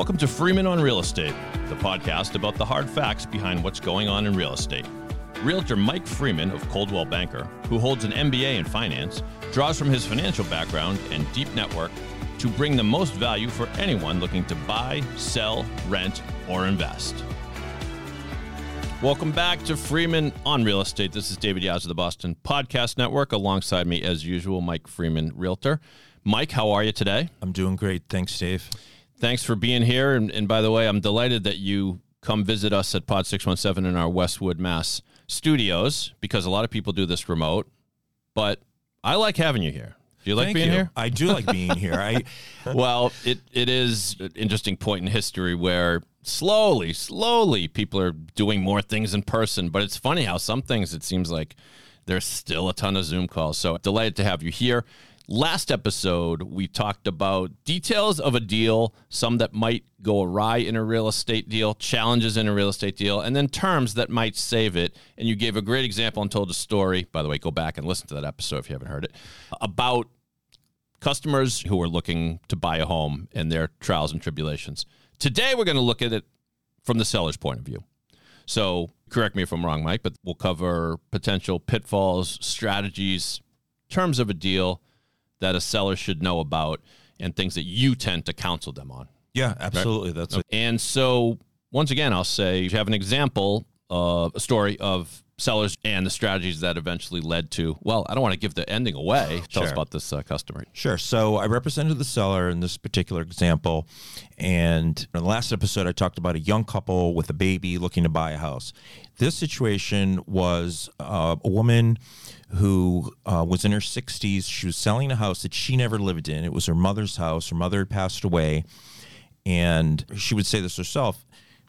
Welcome to Freeman on Real Estate, the podcast about the hard facts behind what's going on in real estate. Realtor Mike Freeman of Coldwell Banker, who holds an MBA in finance, draws from his financial background and deep network to bring the most value for anyone looking to buy, sell, rent, or invest. Welcome back to Freeman on Real Estate. This is David Yaz of the Boston Podcast Network. Alongside me, as usual, Mike Freeman, Realtor. Mike, how are you today? I'm doing great. Thanks, Dave. Thanks for being here. And by the way, I'm delighted that you come visit us at Pod 617 in our Westwood, Mass studios, because a lot of people do this remote, but I like having you here. Do you like being here? I do like being here. Well, it is an interesting point in history where slowly people are doing more things in person, but it's funny how some things, it seems like there's still a ton of Zoom calls. So delighted to have you here. Last episode, we talked about details of a deal, some that might go awry in a real estate deal, challenges in a real estate deal, and then terms that might save it. And you gave a great example and told a story. By the way, go back and listen to that episode if you haven't heard it, about customers who are looking to buy a home and their trials and tribulations. Today, we're going to look at it from the seller's point of view. So correct me if I'm wrong, Mike, but we'll cover potential pitfalls, strategies, terms of a deal that a seller should know about, and things that you tend to counsel them on. Yeah, absolutely. Right? That's okay. And so once again, I'll say you have an example of a story of sellers and the strategies that eventually led to, well, I don't want to give the ending away. Tell us about this customer. Sure. So I represented the seller in this particular example. And in the last episode, I talked about a young couple with a baby looking to buy a house. This situation was a woman who was in her 60s. She was selling a house that she never lived in. It was her mother's house. Her mother had passed away. And she would say this herself,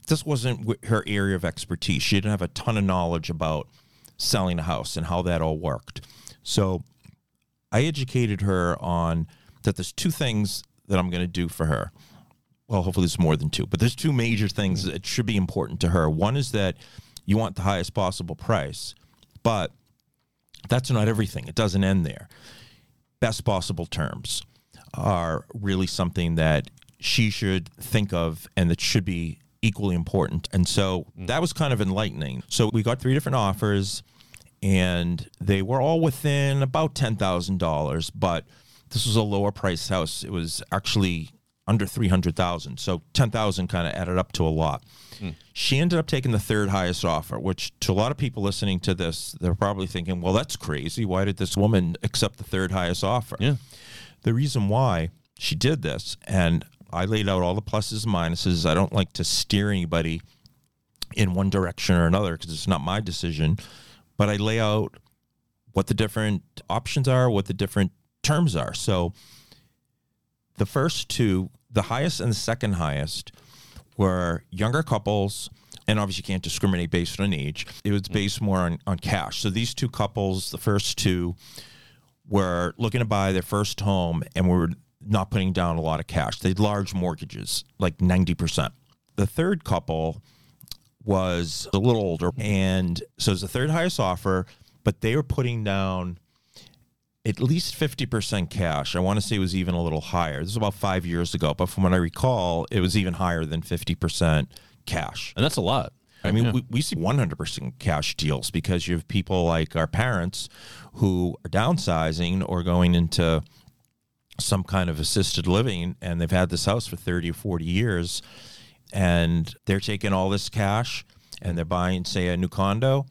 this wasn't her area of expertise. She didn't have a ton of knowledge about selling a house and how that all worked. So I educated her on that there's two things that I'm going to do for her. Well, hopefully it's more than two, but there's two major things that should be important to her. One is that you want the highest possible price, but that's not everything. It doesn't end there. Best possible terms are really something that she should think of and that should be equally important. And so that was kind of enlightening. So we got three different offers and they were all within about $10,000, but this was a lower priced house. It was actually under $300,000. So $10,000 kind of added up to a lot. She ended up taking the third highest offer, which to a lot of people listening to this, they're probably thinking, well, that's crazy. Why did this woman accept the third highest offer? Yeah. The reason why she did this, and I laid out all the pluses and minuses. I don't like to steer anybody in one direction or another because it's not my decision, but I lay out what the different options are, what the different terms are. So the first two, the highest and the second highest, were younger couples, and obviously you can't discriminate based on age. It was based more on cash. So these two couples, the first two, were looking to buy their first home and were not putting down a lot of cash. They had large mortgages, like 90%. The third couple was a little older. And so it's the third highest offer, but they were putting down at least 50% cash. I want to say it was even a little higher. This was about 5 years ago, but from what I recall, it was even higher than 50% cash. And that's a lot. I mean, we see 100% cash deals because you have people like our parents who are downsizing or going into some kind of assisted living, and they've had this house for 30 or 40 years, and they're taking all this cash and they're buying, say, a new condo.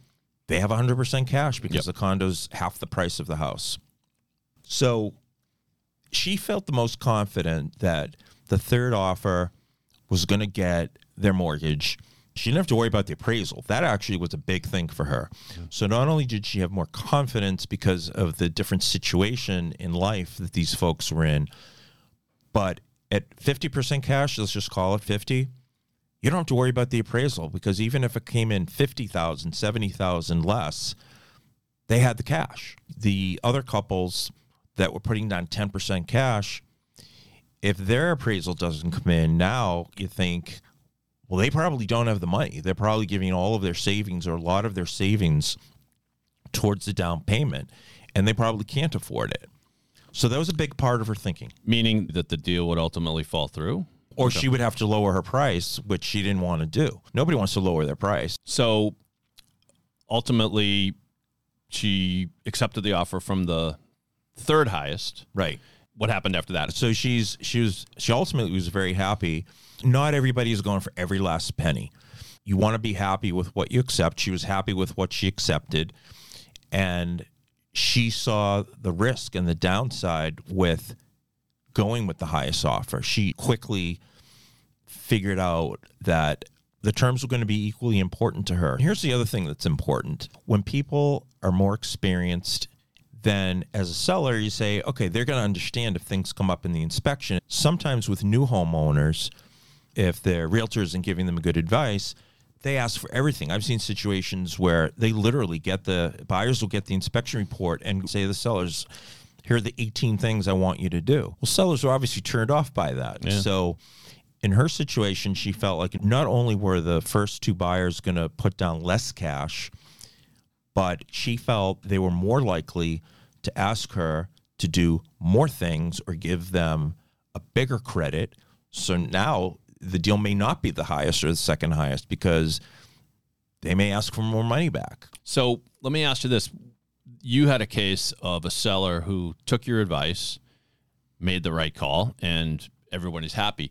They have 100% cash because the condo's half the price of the house. So she felt the most confident that the third offer was going to get their mortgage. She didn't have to worry about the appraisal. That actually was a big thing for her. Yeah. So not only did she have more confidence because of the different situation in life that these folks were in, but at 50% cash, let's just call it 50, you don't have to worry about the appraisal because even if it came in $50,000, $70,000 less, they had the cash. The other couples that were putting down 10% cash, if their appraisal doesn't come in now, you think, well, they probably don't have the money. They're probably giving all of their savings or a lot of their savings towards the down payment, and they probably can't afford it. So that was a big part of her thinking. Meaning that the deal would ultimately fall through? Or she would have to lower her price, which she didn't want to do. Nobody wants to lower their price. So ultimately, she accepted the offer from the third highest. Right. What happened after that? So she ultimately was very happy. Not everybody is going for every last penny. You want to be happy with what you accept. She was happy with what she accepted. And she saw the risk and the downside with going with the highest offer. She quickly figured out that the terms were going to be equally important to her. Here's the other thing that's important. When people are more experienced, then as a seller, you say, okay, they're going to understand if things come up in the inspection. Sometimes with new homeowners, if their realtor isn't giving them good advice, they ask for everything. I've seen situations where they literally buyers will get the inspection report and say to the sellers, here are the 18 things I want you to do. Well, sellers are obviously turned off by that. Yeah. So in her situation, she felt like not only were the first two buyers going to put down less cash, but she felt they were more likely to ask her to do more things or give them a bigger credit. So now the deal may not be the highest or the second highest because they may ask for more money back. So let me ask you this. You had a case of a seller who took your advice, made the right call, and everyone is happy.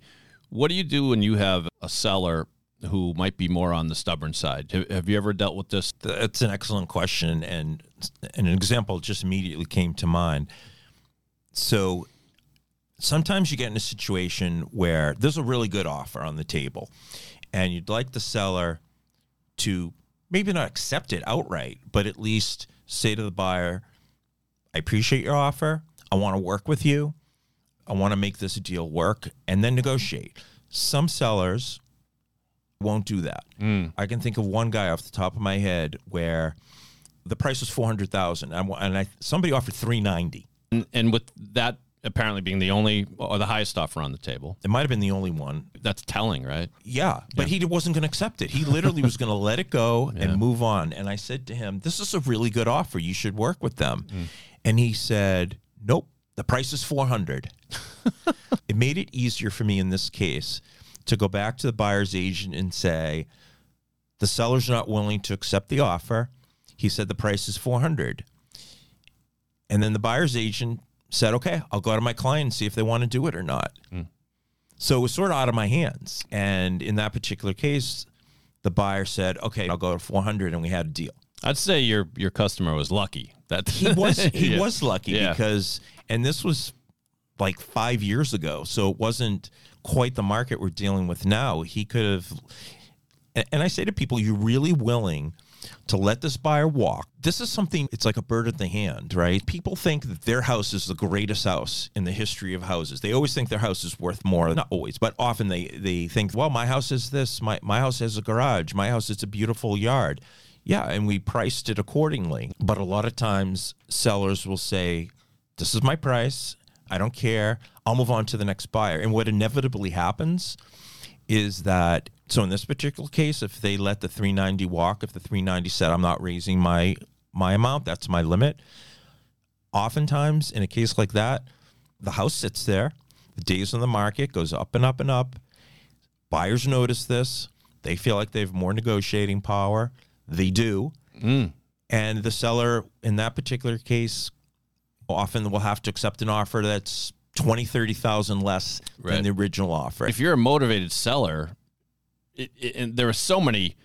What do you do when you have a seller who might be more on the stubborn side? Have you ever dealt with this? That's an excellent question, and an example just immediately came to mind. So sometimes you get in a situation where there's a really good offer on the table, and you'd like the seller to maybe not accept it outright, but at least say to the buyer, I appreciate your offer. I want to work with you. I want to make this deal work, and then negotiate. Some sellers won't do that. I can think of one guy off the top of my head where the price was $400,000, and somebody offered $390,000. And with that apparently being the only or the highest offer on the table. It might have been the only one. That's telling, right? Yeah, but he wasn't going to accept it. He literally was going to let it go and move on. And I said to him, this is a really good offer. You should work with them. And he said, nope, the price is $400,000. It made it easier for me in this case to go back to the buyer's agent and say, the seller's not willing to accept the offer. He said the price is $400,000. And then the buyer's agent said, okay, I'll go to my client and see if they want to do it or not. So it was sort of out of my hands. And in that particular case, the buyer said, okay, I'll go to $400,000, and we had a deal. I'd say your customer was lucky. He was lucky because, and this was like 5 years ago, so it wasn't quite the market we're dealing with now. He could have, and I say to people, you're really willing to let this buyer walk. This is something, it's like a bird in the hand, right? People think that their house is the greatest house in the history of houses. They always think their house is worth more. Not always, but often they think, well, my house is this. My house has a garage. My house is a beautiful yard. Yeah, and we priced it accordingly. But a lot of times sellers will say, this is my price. I don't care. I'll move on to the next buyer. And what inevitably happens is that, so in this particular case, if they let the $390,000 walk, if the $390,000 said, I'm not raising my amount, that's my limit, oftentimes in a case like that, the house sits there, the days on the market goes up and up and up. Buyers notice this. They feel like they have more negotiating power. They do. And the seller in that particular case often will have to accept an offer that's $20,000-$30,000 less than the original offer. If you're a motivated seller, and there are so many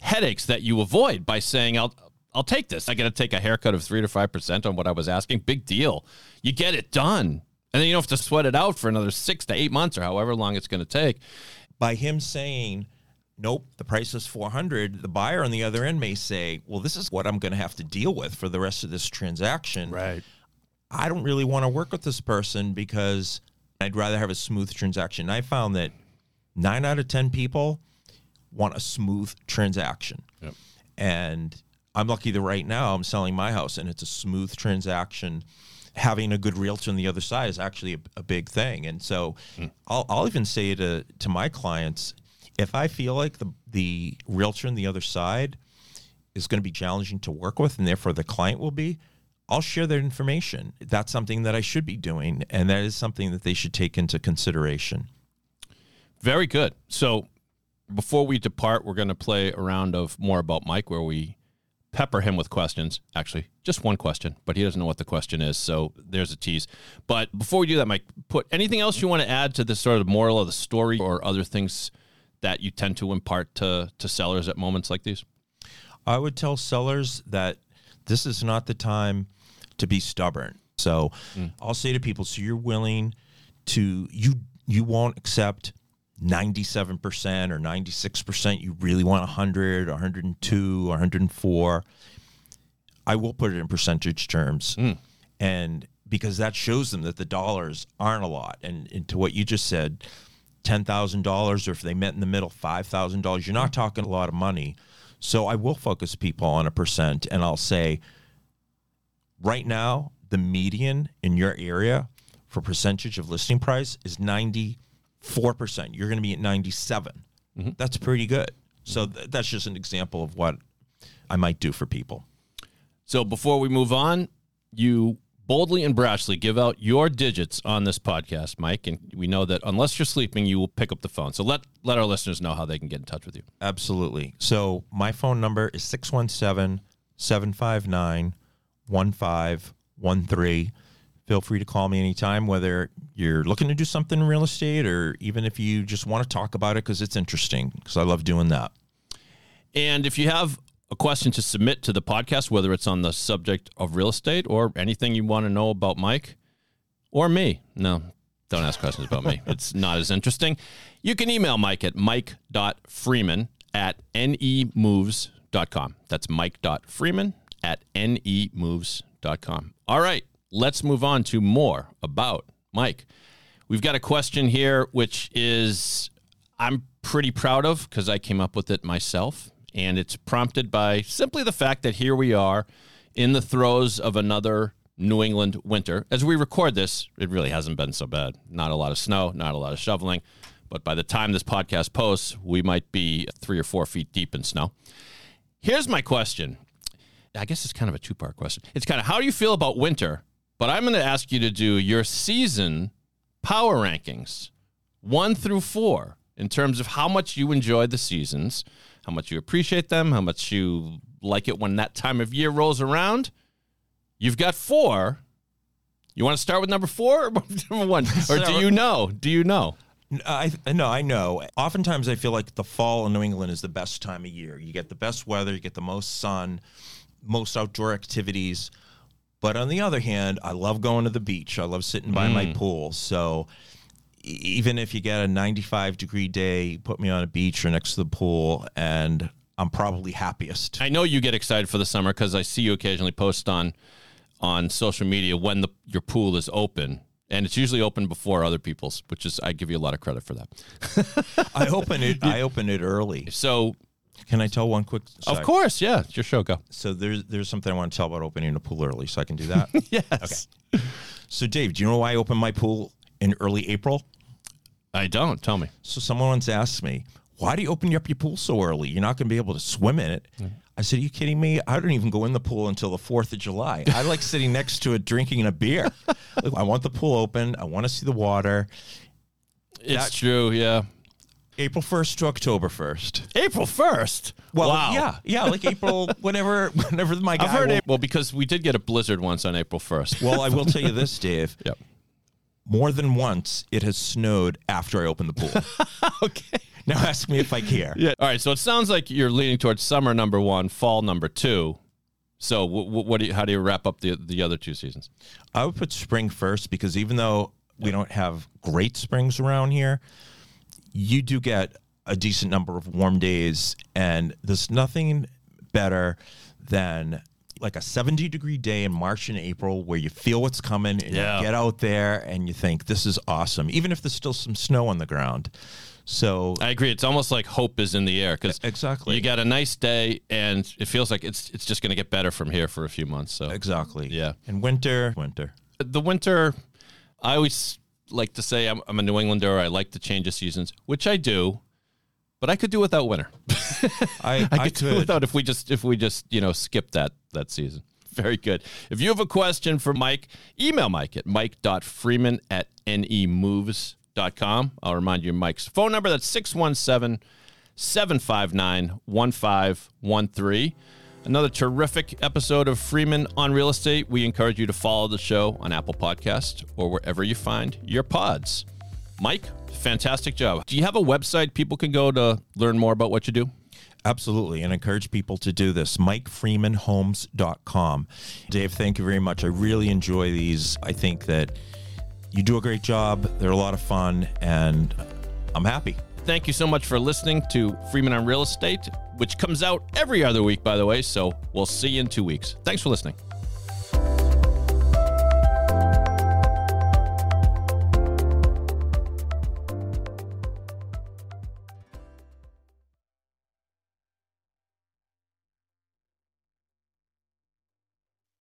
headaches that you avoid by saying, I'll take this. I got to take a haircut of 3 to 5% on what I was asking. Big deal. You get it done. And then you don't have to sweat it out for another 6 to 8 months or however long it's going to take. By him saying, nope, the price is $400,000, the buyer on the other end may say, well, this is what I'm going to have to deal with for the rest of this transaction. Right. I don't really want to work with this person because I'd rather have a smooth transaction. And I found that 9 out of 10 people want a smooth transaction. Yep. And I'm lucky that right now I'm selling my house and it's a smooth transaction. Having a good realtor on the other side is actually a big thing. And so I'll even say to my clients, if I feel like the realtor on the other side is going to be challenging to work with and therefore the client will be, I'll share their information. That's something that I should be doing, and that is something that they should take into consideration. Very good. So before we depart, we're going to play a round of more about Mike, where we pepper him with questions. Actually, just one question, but he doesn't know what the question is, so there's a tease. But before we do that, Mike, put anything else you want to add to the sort of moral of the story or other things that you tend to impart to sellers at moments like these? I would tell sellers that this is not the time to be stubborn. So I'll say to people, so you're willing to, you won't accept 97% or 96%. You really want 100, 102, 104. I will put it in percentage terms. And because that shows them that the dollars aren't a lot. And to what you just said, $10,000, or if they met in the middle, $5,000, you're not talking a lot of money. So I will focus people on a percent, and I'll say right now, the median in your area for percentage of listing price is 94%. You're going to be at 97. Mm-hmm. That's pretty good. So that's just an example of what I might do for people. So before we move on, you boldly and brashly give out your digits on this podcast, Mike, and we know that unless you're sleeping, you will pick up the phone. So let our listeners know how they can get in touch with you. Absolutely. So my phone number is 617-759-1513. Feel free to call me anytime, whether you're looking to do something in real estate or even if you just want to talk about it because it's interesting, because I love doing that. And if you have a question to submit to the podcast, whether it's on the subject of real estate or anything you want to know about Mike or me. No, don't ask questions about me. It's not as interesting. You can email Mike at mike.freeman@nemoves.com. That's mike.freeman@nemoves.com. All right, let's move on to more about Mike. We've got a question here, which is I'm pretty proud of because I came up with it myself. And it's prompted by simply the fact that here we are in the throes of another New England winter. As we record this, it really hasn't been so bad. Not a lot of snow, not a lot of shoveling. But by the time this podcast posts, we might be 3 or 4 feet deep in snow. Here's my question. I guess it's kind of a two-part question. It's kind of how do you feel about winter? But I'm going to ask you to do your season power rankings, 1 through 4, in terms of how much you enjoy the seasons, how much you appreciate them, how much you like it when that time of year rolls around. You've got 4. You want to start with number 4 or number 1? Or do you know? Do you know? I know. Oftentimes I feel like the fall in New England is the best time of year. You get the best weather, you get the most sun, most outdoor activities. But on the other hand, I love going to the beach. I love sitting by my pool. So even if you get a 95-degree day, put me on a beach or next to the pool, and I'm probably happiest. I know you get excited for the summer because I see you occasionally post on social media when your pool is open, and it's usually open before other people's, which is I give you a lot of credit for that. I open it early. So can I tell one quick? Sorry. Of course, yeah. It's your show, go. So there's something I want to tell about opening a pool early, so I can do that. Yes. Okay. So Dave, do you know why I open my pool in early April? I don't. Tell me. So someone once asked me, why do you open up your pool so early? You're not going to be able to swim in it. Mm-hmm. I said, are you kidding me? I don't even go in the pool until the 4th of July. I like sitting next to it drinking a beer. Look, I want the pool open. I want to see the water. It's true, yeah. April 1st to October 1st. April 1st? Well, wow. Yeah, like April, whenever my guy... I've heard April because we did get a blizzard once on April 1st. Well, I will tell you this, Dave. Yep. More than once, it has snowed after I opened the pool. Okay. Now ask me if I care. Yeah. All right. So it sounds like you're leaning towards summer number 1, fall number 2. So how do you wrap up the other 2 seasons? I would put spring first because even though we don't have great springs around here, you do get a decent number of warm days. And there's nothing better than like a 70-degree day in March and April where you feel what's coming and you get out there and you think, this is awesome, even if there's still some snow on the ground. So I agree. It's almost like hope is in the air because exactly. You got a nice day and it feels like it's just going to get better from here for a few months. So exactly. Yeah. And winter. The winter, I always like to say I'm a New Englander. I like the change of seasons, which I do. But I could do without winter. I could do without if we just skip that season. Very good. If you have a question for Mike, email Mike at mike.freeman@nemoves.com. nemoves.com. I'll remind you, Mike's phone number. That's 617-759-1513. Another terrific episode of Freeman on Real Estate. We encourage you to follow the show on Apple Podcasts or wherever you find your pods. Mike, fantastic job. Do you have a website people can go to learn more about what you do? Absolutely, and encourage people to do this. MikeFreemanHomes.com. Dave, thank you very much. I really enjoy these. I think that you do a great job. They're a lot of fun, and I'm happy. Thank you so much for listening to Freeman on Real Estate, which comes out every other week, by the way. So we'll see you in 2 weeks. Thanks for listening.